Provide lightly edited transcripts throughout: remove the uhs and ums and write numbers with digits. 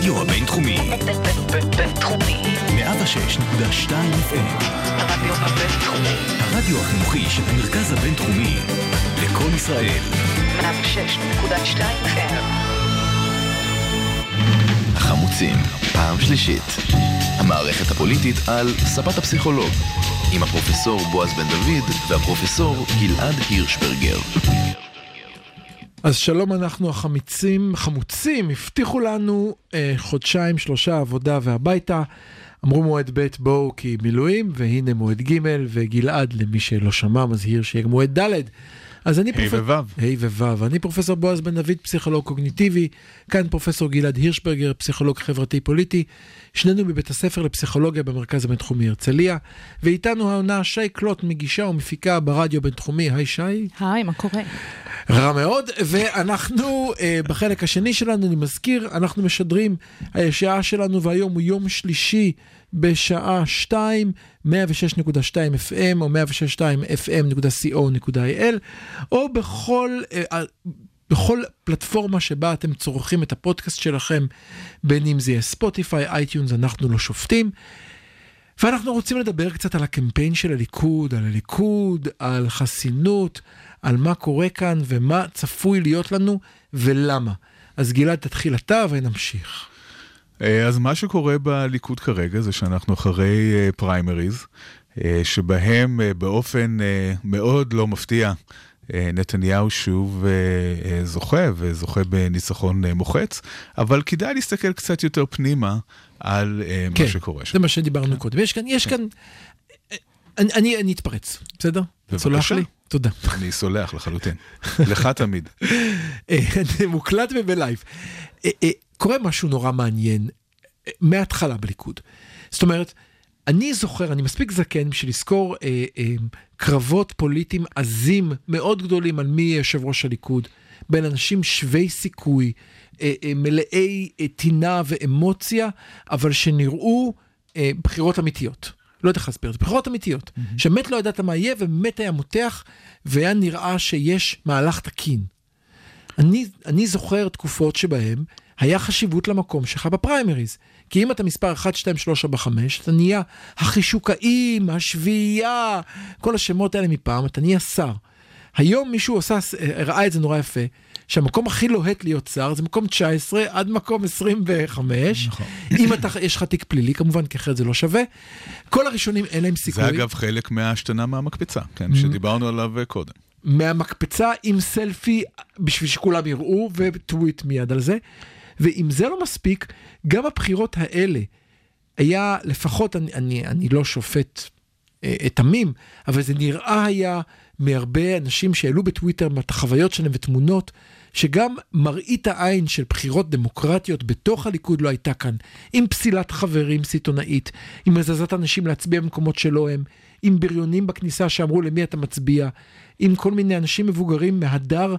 הרדיו הבינתחומי. בינתחומי. 106.2 FM. הרדיו הבינתחומי. הרדיו החינוכי של המרכז הבינתחומי. לכל ישראל. 106.2 FM. החמוצים. פעם שלישית. המערכת הפוליטית על ספת הפסיכולוג. עם הפרופסור בועז בן-דוד והפרופסור גלעד הירשברגר. אז שלום, אנחנו החמוצים, הבטיחו לנו חודשיים, שלושה עבודה והביתה, אמרו מועד ב' בואו כי מילואים, והנה מועד ג' וגלעד, למי שלא שמע, מזהיר שיהיה מועד ד'. אז אני פרופסור בועז בן דוד, פסיכולוג קוגניטיבי, כאן פרופסור גלעד הירשברגר, פסיכולוג חברתי פוליטי, שנינו מבית הספר לפסיכולוגיה במרכז הבינתחומי הרצליה, ואיתנו העונה שי קלוט, מגישה ומפיקה ברדיו בינתחומי. היי שי. היי, מה קורה? רע מאוד, ואנחנו בחלק השני שלנו, אני מזכיר, אנחנו משדרים, השעה שלנו והיום הוא יום שלישי, בשעה 2, 106.2 FM או 106.2 FM.co.il, או בכל פלטפורמה שבה אתם צורכים את הפודקאסט שלכם, בין אם זה יהיה ספוטיפיי, אייטיונס, אנחנו לא שופטים. ואנחנו רוצים לדבר קצת על הקמפיין של הליכוד, על הליכוד, על חסינות, על מה קורה כאן ומה צפוי להיות לנו ולמה. אז גלעד, תתחיל אתה ונמשיך. אז מה שקורה בליכוד כרגע זה שאנחנו אחרי פריימריז, שבהם באופן מאוד לא מפתיע נתניהו שוב זוכה, וזוכה בניצחון מוחץ, אבל כדאי להסתכל קצת יותר פנימה על מה שקורה שם. זה מה שדיברנו קודם. יש כאן, אני אתפרץ, בסדר? סולח לי? תודה. אני סולח לחלוטין. לך תמיד. אני מוקלט ובלייב. קורה משהו נורא מעניין מההתחלה בליכוד. זאת אומרת, אני מספיק זקן בשביל לזכור קרבות פוליטיים עזים מאוד גדולים על מי יושב ראש הליכוד, בין אנשים שווי סיכוי, מלאי תינה ואמוציה, אבל שנראו בחירות אמיתיות. לא יודעת להסביר, זה בחירות אמיתיות. Mm-hmm. שמת לא ידעת מה יהיה, ומת היה מותח, והיה נראה שיש מהלך תקין. אני זוכר תקופות שבהם היה חשיבות למקום שלך בפריימריז. כי אם אתה מספר 1, 2, 3, 4, 5, אתה נהיה החישוקאים, השביעייה, כל השמות האלה מפעם, אתה נהיה שר. היום מישהו הראה את זה נורא יפה, שהמקום הכי לוהט להיות שר, זה מקום 19 עד מקום 25, נכון. אם יש לך תיק פלילי, כמובן, כי אחרת זה לא שווה. כל הראשונים אין להם סיכוי. זה אגב חלק מההשתנה מהמקפצה, כן, שדיברנו עליו קודם. מהמקפצה עם סלפי, בשביל שכולם יראו, וטוויט מיד על זה. ואם זה לא מספיק, גם הבחירות האלה, היה לפחות, אני לא שופט תמים, אבל זה נראה היה מהרבה אנשים שהעלו בטוויטר מהחוויות שלהם ותמונות, שגם מראית העין של בחירות דמוקרטיות בתוך הליכוד לא הייתה כאן, עם פסילת חברים סיטונאית, עם הזזת אנשים להצביע במקומות שלא הם, עם בריונים בכניסה שאמרו למי אתה מצביע, עם כל מיני אנשים מבוגרים מהדר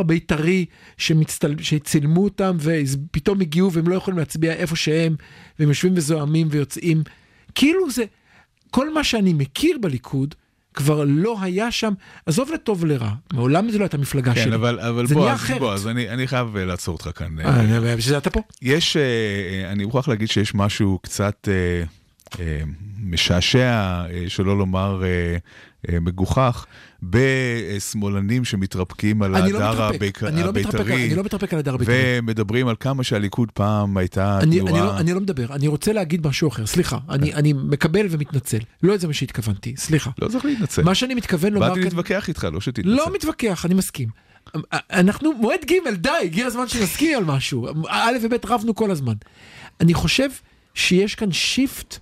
הביתרי שצילמו אותם ופתאום הגיעו והם לא יכולים להצביע איפה שהם, והם יושבים וזוהמים ויוצאים. כאילו זה, כל מה שאני מכיר בליכוד, כבר לא היה שם, עזוב לטוב לרע, מעולם זה לא הייתה מפלגה שלי. כן, אבל בוא, אז אני חייב לעצור אותך כאן. שזה אתה פה? אני מוכרח להגיד שיש משהו קצת משעשע, שלא לומר מגוחך, בשמאלנים שמתרפקים על הדר הביתרי, ומדברים על כמה שהליכוד פעם הייתה תנועה. אני לא מדבר, אני רוצה להגיד משהו אחר, סליחה, אני מקבל ומתנצל, לא את זה מה שהתכוונתי, סליחה. לא צריך להתנצל. מה שאני מתכוון לומר... באתי להתווכח איתך, לא שתתנצל. לא מתווכח, אני מסכים. אנחנו מועד ג' די, הגיע הזמן שנסכים על משהו. א' וב' רבנו כל הזמן. אני חושב שיש כאן שיפט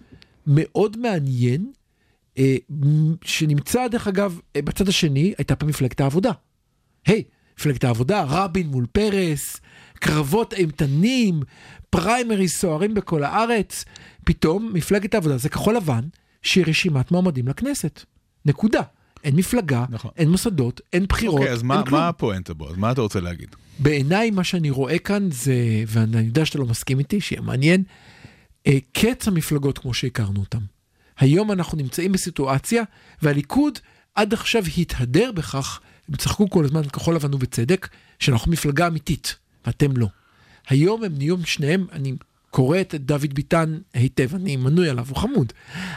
מאוד מעניין, שנמצא דרך אגב בצד השני, הייתה פה מפלגת העבודה. מפלגת העבודה, רבין מול פרס, קרבות אימתנים, פריימרי סוערים בכל הארץ, פתאום מפלגת העבודה, זה כחול לבן, שהיא רשימת מועמדים לכנסת. נקודה. אין מפלגה, נכון. אין מוסדות, אין בחירות, אוקיי, אז אין כלום. מה הפואנטה בו? אז מה אתה רוצה להגיד? בעיניי מה שאני רואה כאן זה, ואני יודע שאתה לא מסכים איתי, שיהיה מעניין, קץ המפלגות כמו שהכרנו אותם. היום אנחנו נמצאים בסיטואציה, והליכוד עד עכשיו התהדר בכך, הם צחקו כל הזמן כחול לבן ובצדק, שאנחנו מפלגה אמיתית, ואתם לא. היום הם נהיו שניהם, אני קורא את דוד ביטן היטב, אני מנוי עליו, הוא חמוד.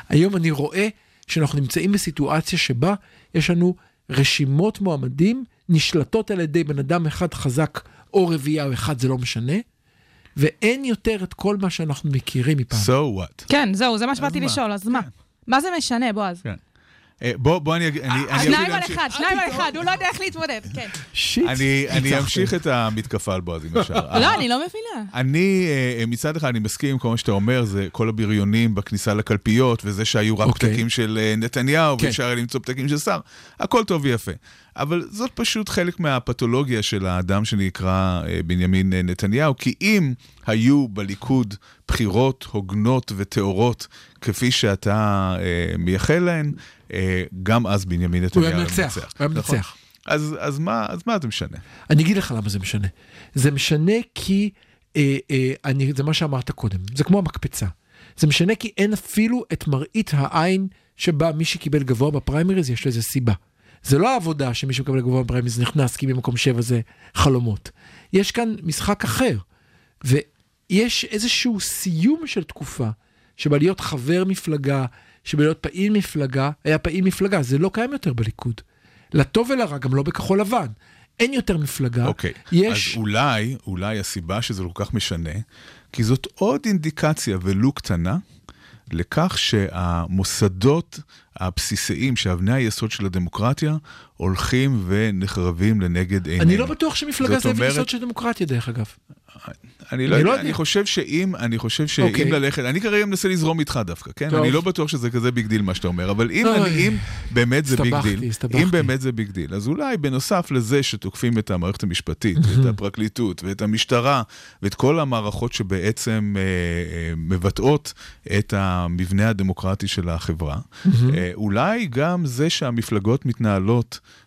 היום אני רואה שאנחנו נמצאים בסיטואציה שבה יש לנו רשימות מועמדים נשלטות על ידי בן אדם אחד חזק או רביעי או אחד, זה לא משנה, ואין יותר את כל מה שאנחנו מכירים מפעם. So what? כן, זהו, זה מה שבאתי לשאול, אז מה? מה זה משנה, בועז? כן. בוא אני שניים על אחד, הוא לא יודע איך להתמודד, כן. אני אמשיך את המתקפה על בועז, אם אפשר. לא, אני לא מבינה. אני, מצד אחד, אני מסכים, כמו שאתה אומר, זה כל הבריונים בכניסה לקלפיות, וזה שהיו רק פתקים של נתניהו, ואפשר למצוא פתקים של שר. הכל טוב ויפה. אבל זאת פשוט חלק מהפתולוגיה של האדם שנקרא בנימין נתניהו, כי אם היו בליכוד בחירות, הוגנות ותיאורות, כפי שאתה מייחל להן, גם אז בנימין נתניהו מנצח. הוא היה מנצח. אז מה אתה משנה? אני אגיד לך למה זה משנה. זה משנה כי, זה מה שאמרת קודם, זה כמו המקפצה. זה משנה כי אין אפילו את מראית העין שבה מי שקיבל גבוה בפריימריז, יש לזה סיבה. זה לא העבודה שמי שמקבל גבוה בפריימריז נכנס, כי במקום 7 זה חלומות. יש כאן משחק אחר, ויש איזשהו סיום של תקופה, שבה להיות חבר מפלגה, שבה להיות פעיל מפלגה, היה פעיל מפלגה, זה לא קיים יותר בליכוד. לטוב ולרע, גם לא בכחול לבן. אין יותר מפלגה. אוקיי, אז אולי הסיבה שזה כל כך משנה, כי זאת עוד אינדיקציה ולו קטנה, לכך שהמוסדות הבסיסיים, שאבני היסוד של הדמוקרטיה, הולכים ונחרבים לנגד עיניהם. אני לא בטוח שמפלגה זה אבן יסוד של דמוקרטיה, דרך אגב. אני חושב שאם ללכת, אני כרגע מנסה לזרום איתך דווקא, כן? אני לא בטוח שזה כזה ביג דיל מה שאתה אומר, אבל אם באמת זה ביג דיל, אז אולי בנוסף לזה שתוקפים את המערכת המשפטית, ואת הפרקליטות, ואת המשטרה, ואת כל המערכות שבעצם מבטאות את המבנה הדמוקרטי של החברה, אולי גם זה שהמפלגות מתנהלות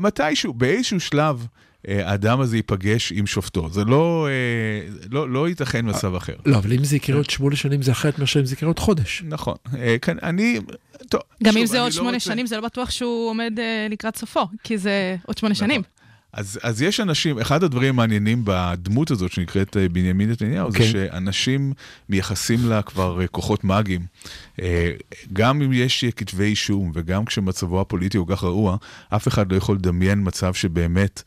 מתישהו, באיזשהו שלב, האדם הזה ייפגש עם שופטו. זה לא ייתכן מצב אחר. לא, אבל אם זה יקרה עוד 8 שנים, זה אחרת מאשר אם זה יקרה עוד חודש. נכון. גם אם זה עוד 8 שנים, זה לא בטוח שהוא עומד לקראת סופו, כי זה עוד 8 שנים. אז יש אנשים, אחד הדברים המעניינים בדמות הזאת שנקראת בנימין נתניהו, זה שאנשים מייחסים לה כבר כוחות מאגיים. גם אם יש כתבי אישום, וגם כשמצבו הפוליטי הוא כך רעוע, אף אחד לא יכול לדמיין מצב שבאמת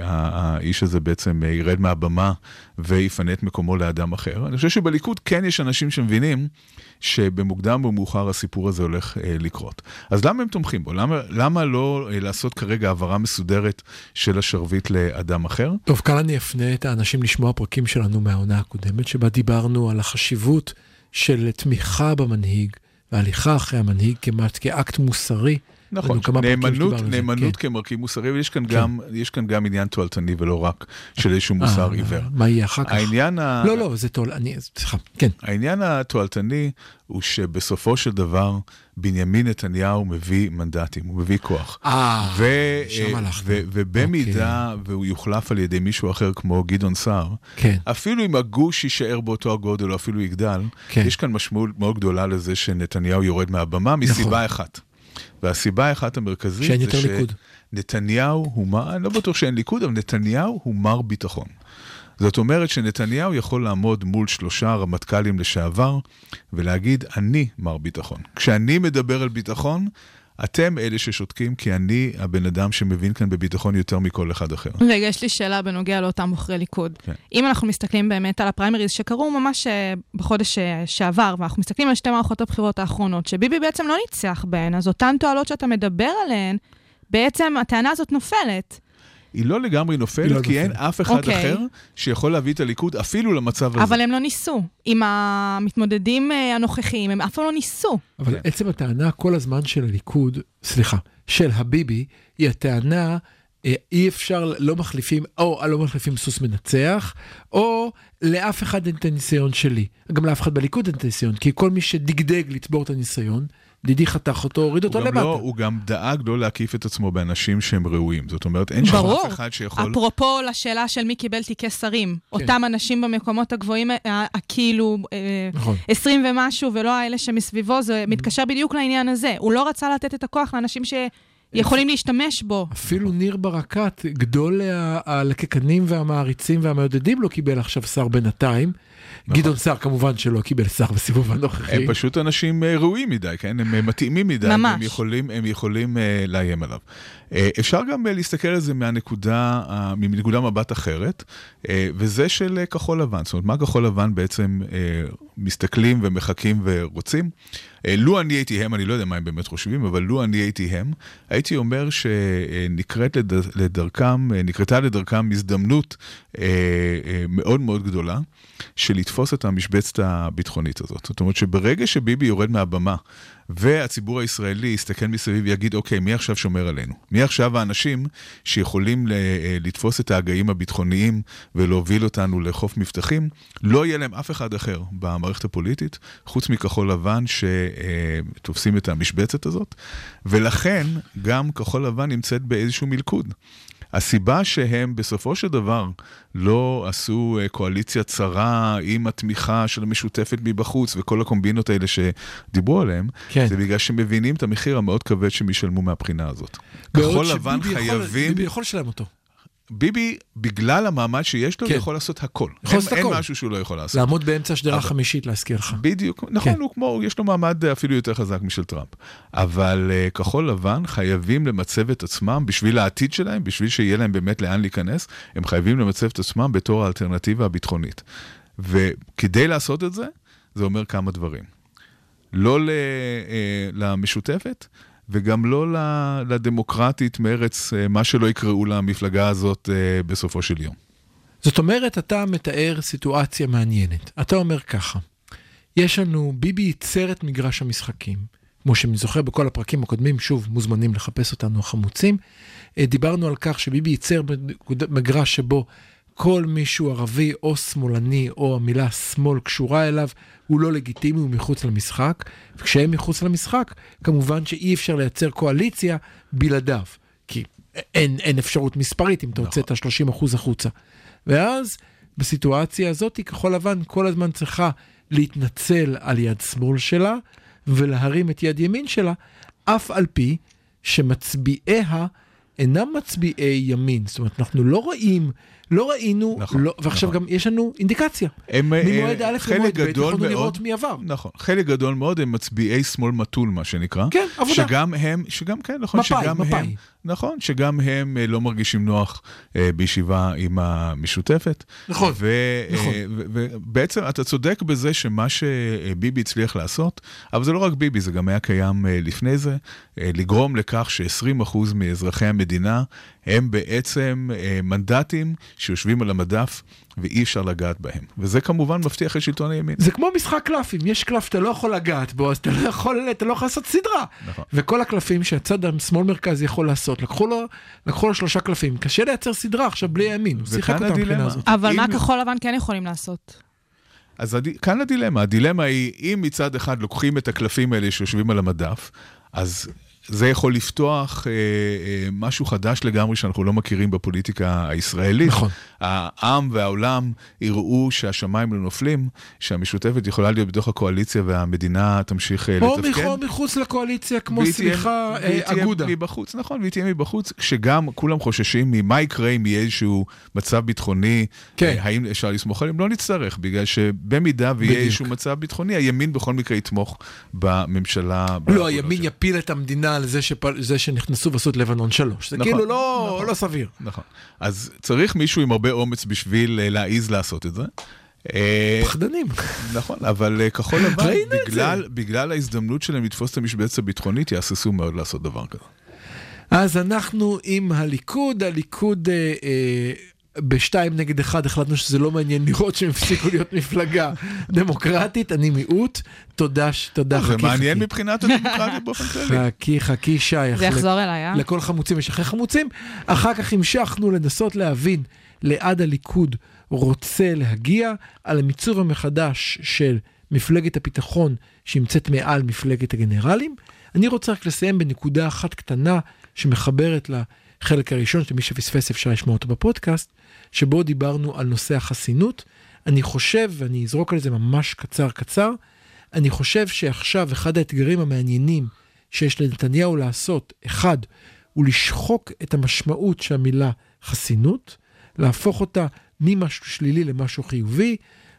האיש הזה בעצם ירד מהבמה ויפנה את מקומו לאדם אחר. אני חושב שבליכוד כן יש אנשים שמבינים שבמוקדם ומאוחר הסיפור הזה הולך לקרות. אז למה הם תומכים בו? למה לא לעשות כרגע העברה מסודרת של השרביט לאדם אחר? טוב, כאן אני אפנה את האנשים לשמוע פרקים שלנו מהעונה הקודמת, שבה דיברנו על החשיבות של תמיכה במנהיג, והליכה אחרי המנהיג כאקט מוסרי. נכון, נאמנות כמרכיב מוסרי, אבל יש כאן גם עניין תועלתני ולא רק של איזשהו מוסר עיוור. מה יהיה אחר כך? לא, זה תועלתני, סליחה, כן. העניין התועלתני הוא שבסופו של דבר בנימין נתניהו מביא מנדטים, הוא מביא כוח. ובמידה, והוא יוחלף על ידי מישהו אחר כמו גדעון סער, אפילו אם הגוש יישאר באותו הגודל או אפילו יגדל, יש כאן משמעות מאוד גדולה לזה שנתניהו יורד מהבמה מסיבה אחת. והסיבה האחת המרכזית זה שנתניהו הוא מר, אני לא בטוח שאין ליכוד, אבל נתניהו הוא מר ביטחון. זאת אומרת שנתניהו יכול לעמוד מול 3 רמטכ"לים לשעבר, ולהגיד, אני מר ביטחון. כשאני מדבר על ביטחון, אתם אלה ששותקים, כי אני הבן אדם שמבין כאן בביטחון יותר מכל אחד אחר. רגע, יש לי שאלה בנוגע לאותם מוכרי ליכוד. כן. אם אנחנו מסתכלים באמת על הפריימריז שקרו ממש בחודש שעבר, ואנחנו מסתכלים על 2 מערכות הבחירות האחרונות, שביבי בעצם לא ניצח בהן, אז אותן תועלות שאתה מדבר עליהן, בעצם הטענה הזאת נופלת. היא לא לגמרי נופלת, כי אין אף אחד אחר שיכול להביא את הליכוד אפילו למצב הזה. אבל הם לא ניסו. עם המתמודדים הנוכחיים, הם אף לא ניסו. אבל עצם הטענה כל הזמן של הליכוד, סליחה, של הביבי, היא הטענה אי אפשר, לא מחליפים, או לא מחליפים סוס מנצח, או לאף אחד אין את הניסיון שלי. גם לאף אחד בליכוד אין את הניסיון, כי כל מי שדגדג לצבור את הניסיון, דידי חתך אותו, הוריד אותו למטה. לא, הוא גם דאג לא להקיף את עצמו באנשים שהם ראויים. זאת אומרת, אין שם אף אחד שיכול... אפרופו לשאלה של מי קיבל תיקי שרים, אותם אנשים במקומות הגבוהים, כאילו 20 ומשהו, ולא האלה שמסביבו, זה מתקשר בדיוק לעניין הזה. הוא לא רצה לתת את הכוח לאנשים ש... יכולים להשתמש בו. אפילו ניר ברקת, גדול הלקקנים והמעריצים והמעודדים, לא קיבל עכשיו שר בינתיים. גדעון שר כמובן שלא קיבל שר בסיבוב הנוכחי. הם פשוט אנשים ראויים מדי, כן? הם מתאימים מדי, הם יכולים לאיים עליו. אפשר גם להסתכל על זה מנקודה מבט אחרת, וזה של כחול לבן. זאת אומרת, מה כחול לבן בעצם מסתכלים ומחכים ורוצים? לו אני הייתי הם, אני לא יודע מה הם באמת חושבים, אבל לו אני הייתי הם, הייתי אומר שנקרתה לדרכם הזדמנות מאוד מאוד גדולה, של לתפוס את המשבצת הביטחונית הזאת. זאת אומרת שברגע שביבי יורד מהבמה, והציבור הישראלי יסתכל מסביב ויגיד, אוקיי, מי עכשיו שומר עלינו? מי עכשיו האנשים שיכולים לתפוס את ההגאים הביטחוניים ולהוביל אותנו לחוף מבטחים? לא יהיה להם אף אחד אחר במערכת הפוליטית, חוץ מכחול לבן שתופסים את המשבצת הזאת, ולכן גם כחול לבן נמצאת באיזשהו מלכוד. הסיבה שהם בסופו של דבר לא עשו קואליציה צרה עם התמיכה של המשותפת מבחוץ וכל הקומבינות האלה שדיברו עליהם, כן. זה בגלל שהם מבינים את המחיר המאוד כבד שהם ישלמו מהבחינה הזאת. כחול לבן חייבים... ביבי יכול לשלם אותו. ביבי, בגלל המעמד שיש לו, כן. יכול לעשות הכל. יכול לעשות הכל. אין משהו שהוא לא יכול לעשות. לעמוד באמצע השדרה חמישית, להזכיר לך. בדיוק. נכון, כן. הוא כמו, יש לו מעמד אפילו יותר חזק משל טראמפ. אבל כחול לבן חייבים למצב את עצמם, בשביל העתיד שלהם, בשביל שיהיה להם באמת לאן להיכנס, הם חייבים למצב את עצמם בתור האלטרנטיבה הביטחונית. וכדי לעשות את זה, זה אומר כמה דברים. לא למשותפת, וגם לא לדמוקרטית מארץ, מה שלא יקראו למפלגה הזאת בסופו של יום. זאת אומרת, אתה מתאר סיטואציה מעניינת. אתה אומר ככה, יש לנו, ביבי ייצר את מגרש המשחקים, כמו שמזוכר בכל הפרקים הקודמים, שוב מוזמנים לחפש אותנו החמוצים, דיברנו על כך שביבי ייצר מגרש שבו כל מישהו ערבי או שמאלני או המילה שמאל קשורה אליו, הוא לא לגיטימי, הוא מחוץ למשחק, וכשהם מחוץ למשחק, כמובן שאי אפשר לייצר קואליציה בלעדיו, כי אין אפשרות מספרית אם אתה רוצה את ה-30% החוצה. ואז בסיטואציה הזאת, כחול לבן כל הזמן צריכה להתנצל על יד שמאל שלה, ולהרים את יד ימין שלה, אף על פי שמצביעיה אינם מצביעי ימין. זאת אומרת, אנחנו לא רואים, לא ראינו, ועכשיו גם יש לנו אינדיקציה. ממועד א' למועד ב', יכולנו לראות מי עבר. נכון, חלק גדול מאוד הם מצביעי שמאל מתול, מה שנקרא. כן, עבודה. שגם הם, מפאי. נכון, שגם הם לא מרגישים נוח בישיבה עם המשותפת. נכון, נכון. ובעצם אתה צודק בזה שמה שביבי הצליח לעשות, אבל זה לא רק ביבי, זה גם היה קיים לפני זה, לגרום לכך ש20% מאזרחי המדינה הם בעצם מנדטים שיושבים על המדף ואי אפשר לגעת בהם. וזה כמובן מבטיח את שלטון הימין. זה כמו משחק קלפים. יש קלף, אתה לא יכול לגעת בו, אז אתה לא יכול, לעשות סדרה. נכון. וכל הקלפים שהצד השמאל מרכז יכול לעשות, לקחו לו 3 קלפים. קשה לייצר סדרה עכשיו בלי ימין. הוא שיחק אותם מבחינה הזאת. אבל מה כחול לבן כן יכולים לעשות? אז כאן הדילמה. הדילמה היא, אם מצד אחד לוקחים את הקלפים האלה שיושבים על המדף, אז זה יכול לפתוח משהו חדש לגמרי שאנחנו לא מכירים בפוליטיקה הישראלית. נכון. העם והעולם יראו שהשמיים לא נופלים, שהמשותפת יכולה להיות בתוך הקואליציה והמדינה תמשיך לתפקד. או מחוץ לקואליציה כמו סליחה אגודה. מבחוץ, נכון, והיא תהיה מבחוץ, שגם כולם חוששים ממה יקרה אם יהיה איזשהו מצב ביטחוני, האם אפשר לסמוך עליהם? לא נצטרך, בגלל שבמידה ויהיה איזשהו מצב ביטחוני, הימין בכל מקרה יתמוך בממשלה. לא, הימין יפיל את המדינה על זה שנכנסו ועשו את לבנון 3. זה כאילו לא סביר. נכון. אז צריך מישהו עם הרבה אומץ בשביל להעיז לעשות את זה. פחדנים. נכון, אבל כחול לבן, בגלל ההזדמנות שלהם לתפוס את המשבצת הביטחונית, יעשו מאוד לעשות דבר כזה. אז אנחנו עם הליכוד, בשתיים נגד אחד החלטנו שזה לא מעניין לראות שהם הפסיקו להיות מפלגה דמוקרטית, אני מיעוט, תודה, חכי. זה מעניין מבחינת הדמוקרטיה באופן כללי. חכי, שי. זה יחזור אליי. לכל חמוצים יש אחרי חמוצים. אחר כך המשכנו לנסות להבין לעד הליכוד רוצה להגיע על המיצוב המחדש של מפלגת הביטחון שימצאת מעל מפלגת הגנרלים. אני רוצה רק לסיים בנקודה אחת קטנה שמחברת לחלק הראשון, שמי שפספס אפשר לשמוע אותו בפודקאסט, שבו דיברנו על נושא החסינות. אני חושב, ואני אזרוק על זה ממש קצר, אני חושב שעכשיו אחד האתגרים המעניינים שיש לנתניהו לעשות, אחד, הוא לשחוק את המשמעות של המילה חסינות, להפוך אותה ממשהו שלילי למשהו חיובי.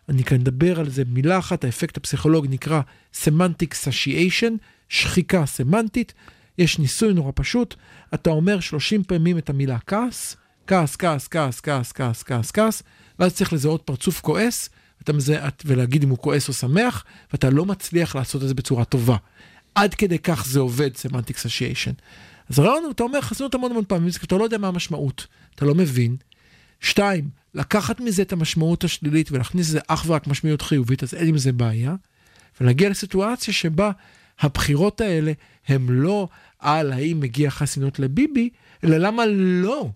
אני כאן מדבר על זה מילה אחת, האפקט הפסיכולוג נקרא Semantic Satiation, שחיקה סמנטית. יש ניסוי נורא פשוט, אתה אומר 30 פעמים את המילה כעס, כעס, כעס, כעס, כעס, כעס, כעס, כעס, ואז צריך לזהות פרצוף כועס, ולהגיד אם הוא כועס או שמח, ואתה לא מצליח לעשות את זה בצורה טובה. עד כדי כך זה עובד, Semantic Satiation. אז ראינו, אתה אומר חסינות המון פעמים, אתה לא יודע מה המשמעות, אתה לא מבין. שתיים, לקחת מזה את המשמעות השלילית, ולהכניס לזה אך ורק משמעות חיובית, אז אין עם זה בעיה, ולהגיע לסיטואציה שבה הבחירות האלה הם לא על האם מגיע חסינות לביבי, אלא למה לא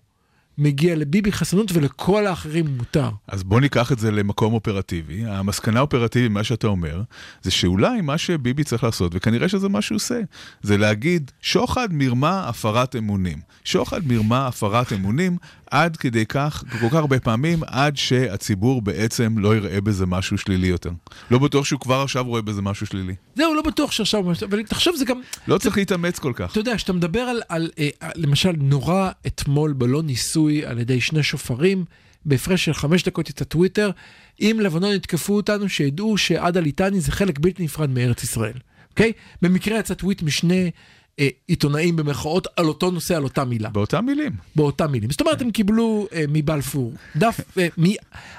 מגיע לביבי חסינות ולכל האחרים מותר. אז בוא ניקח את זה למקום אופרטיבי. המסקנה האופרטיבית, מה שאתה אומר, זה שאולי מה שביבי צריך לעשות, וכנראה שזה מה שהוא עושה, זה להגיד שוחד, מרמה, הפרת אמונים. שוחד, מרמה, הפרת אמונים, עד כדי כך, כל כך הרבה פעמים, עד שהציבור בעצם לא יראה בזה משהו שלילי יותר. לא בטוח שהוא כבר עכשיו רואה בזה משהו שלילי. זהו, לא בטוח שעכשיו, אבל תחשוב זה גם... לא צריך להתאמץ כל כך. אתה יודע, שאתה מדבר על למשל, נורא אתמול בלא ניסוי על ידי שני שופרים, בהפרש של 5 דקות את הטוויטר, אם לבנון התקפו אותנו, שידעו שעד הליטני זה חלק בלתי נפרד מארץ ישראל. אוקיי? במקרה יצא טוויט משני... עיתונאים במרכאות על אותו נושא, על אותה מילה. באותם מילים. זאת אומרת, הם קיבלו מבלפור. דף,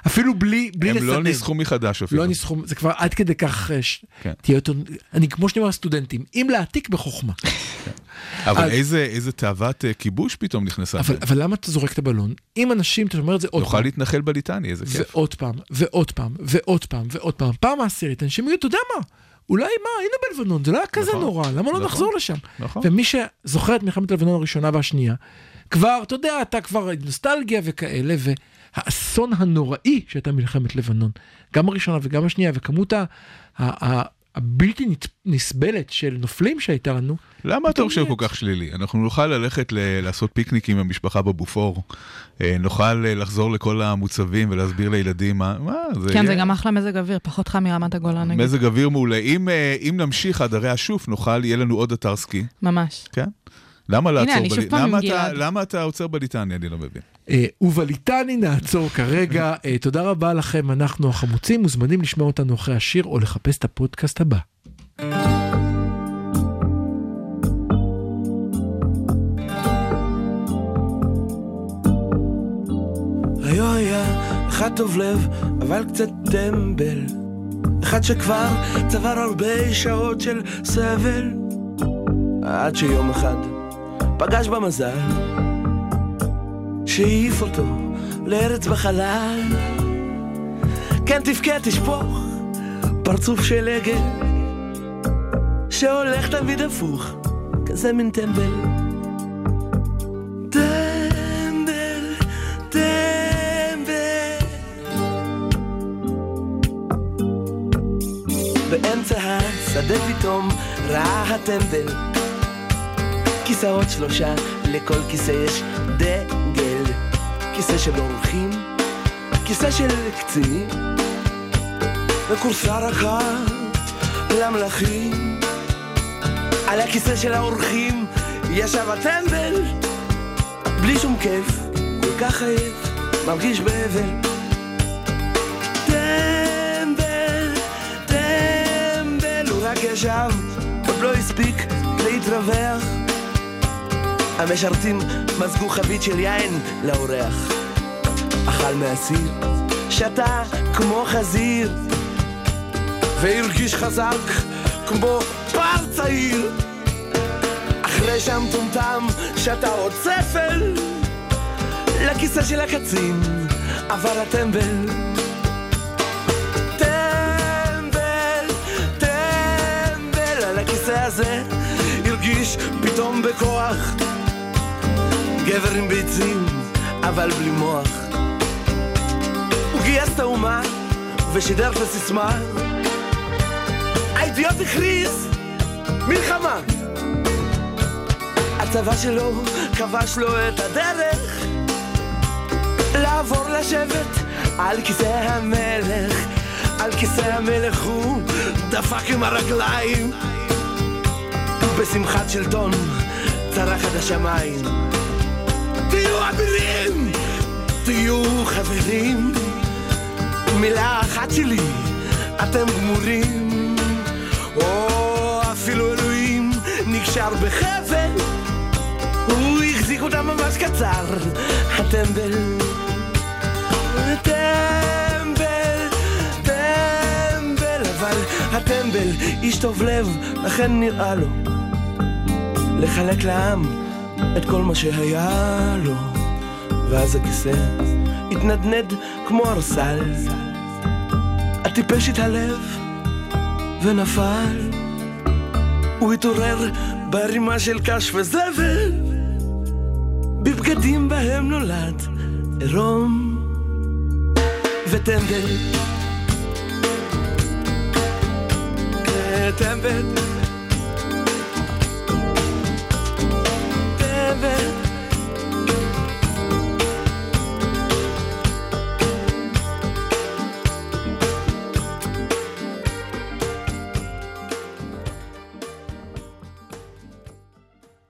אפילו בלי לסנן. הם לא ניסחו מחדש אפילו. לא ניסחו, זה כבר עד כדי כך, תהיה אותו, אני כמו שאני אומר סטודנטים, אם להעתיק בחוכמה. אבל איזה תאוות כיבוש פתאום נכנסה. אבל למה אתה זורק את הבלון? אם אנשים, אתה אומר את זה עוד פעם. נוכל להתנחל בליטני, איזה כיף. ועוד פעם. פעם העשירית, אנשים יהיו, אתה יודע מה? אולי מה, היינו בלבנון, זה לא היה כזה נורא, למה לא נחזור לשם? ומי שזוכר את מלחמת לבנון הראשונה והשנייה, כבר, אתה יודע, אתה כבר נוסטלגיה וכאלה, והאסון הנוראי שהייתה מלחמת לבנון, גם הראשונה וגם השנייה, וכמות הבלתי נסבלת של נופלים שהייתה לנו. למה אתה חושב כל כך שלילי? אנחנו נוכל ללכת לעשות פיקניק עם המשפחה בבופור, נוכל לחזור לכל המוצבים ולהסביר לילדים מה זה... כן, זה גם אחלה מזג אוויר, פחות חם מרמת הגולן. מזג אוויר מעולה. אם נמשיך עד הרי השוף, נוכל, יהיה לנו עוד אתר סקי. ממש. כן? למה לעצור? הנה, אני שוב פעם עם גלעד. למה אתה עוצר בליטני? אני לא מבין. ובליטני נעצור כרגע. תודה רבה לכם, אנחנו החמוצים, מוזמנים לשמוע אותנו אחרי השיר או לחפש את הפודקאסט הבא. היו היה אחד טוב לב, אבל קצת טמבל. אחד שכבר צבר הרבה שעות של סבל. עד שיום אחד פגש במזל שהעיף אותו לארץ בחלל. כן תבכה תשפוך פרצוף של עגל שהולך תמיד הפוך, כזה מין טמבל. טמבל, טמבל. באמצע השדה פתאום ראה הטמבל כיסאות 3, לכל כיסא יש דגל. כיסא של אורחים, כיסא של קצינים, וכורסה אחת למלכים. על הכיסא של האורחים ישב הטמבל, בלי שום כיף, כל כך חייב, מרגיש באבל. טמבל, טמבל. הוא רק ישב, עוד לא הספיק להתרווח. המשרתים מזגו חבית של יין לאורח. אכל מהסיר, שתה כמו חזיר, והרגיש חזק כמו פר צעיר. אחרי שם טומטם שתה עוד ספל לכיסא של הקצין. אבל הטמבל, טמבל, טמבל על הכיסא הזה הרגיש פתאום בכוח, גבר עם ביצים אבל בלי מוח. הוא גייס את האומה ושידר את הסיסמה, האידיוט הכריז מלחמה. הצבא שלו כבש לו את הדרך לעבור לשבת על כיסא המלך. על כיסא המלך הוא דפק עם הרגליים, ובשמחת שלטון צרח עד השמיים. תהיו אבירים, תהיו חברים, מילה אחת שלי אתם גמורים. או אפילו אלוהים נקשר בחבל, הוא החזיק אותם ממש קצר, הטמבל. טמבל, טמבל, אבל הטמבל איש טוב לב, לכן נראה לו לחלק לעם את כל מה שהיה לו. ואז הכיסא התנדנד כמו הרסל, הטיפש התהלב ונפל. הוא התעורר ברימה של קש וזבל, בבגדים בהם נולד עירום וטמבל. טמבל,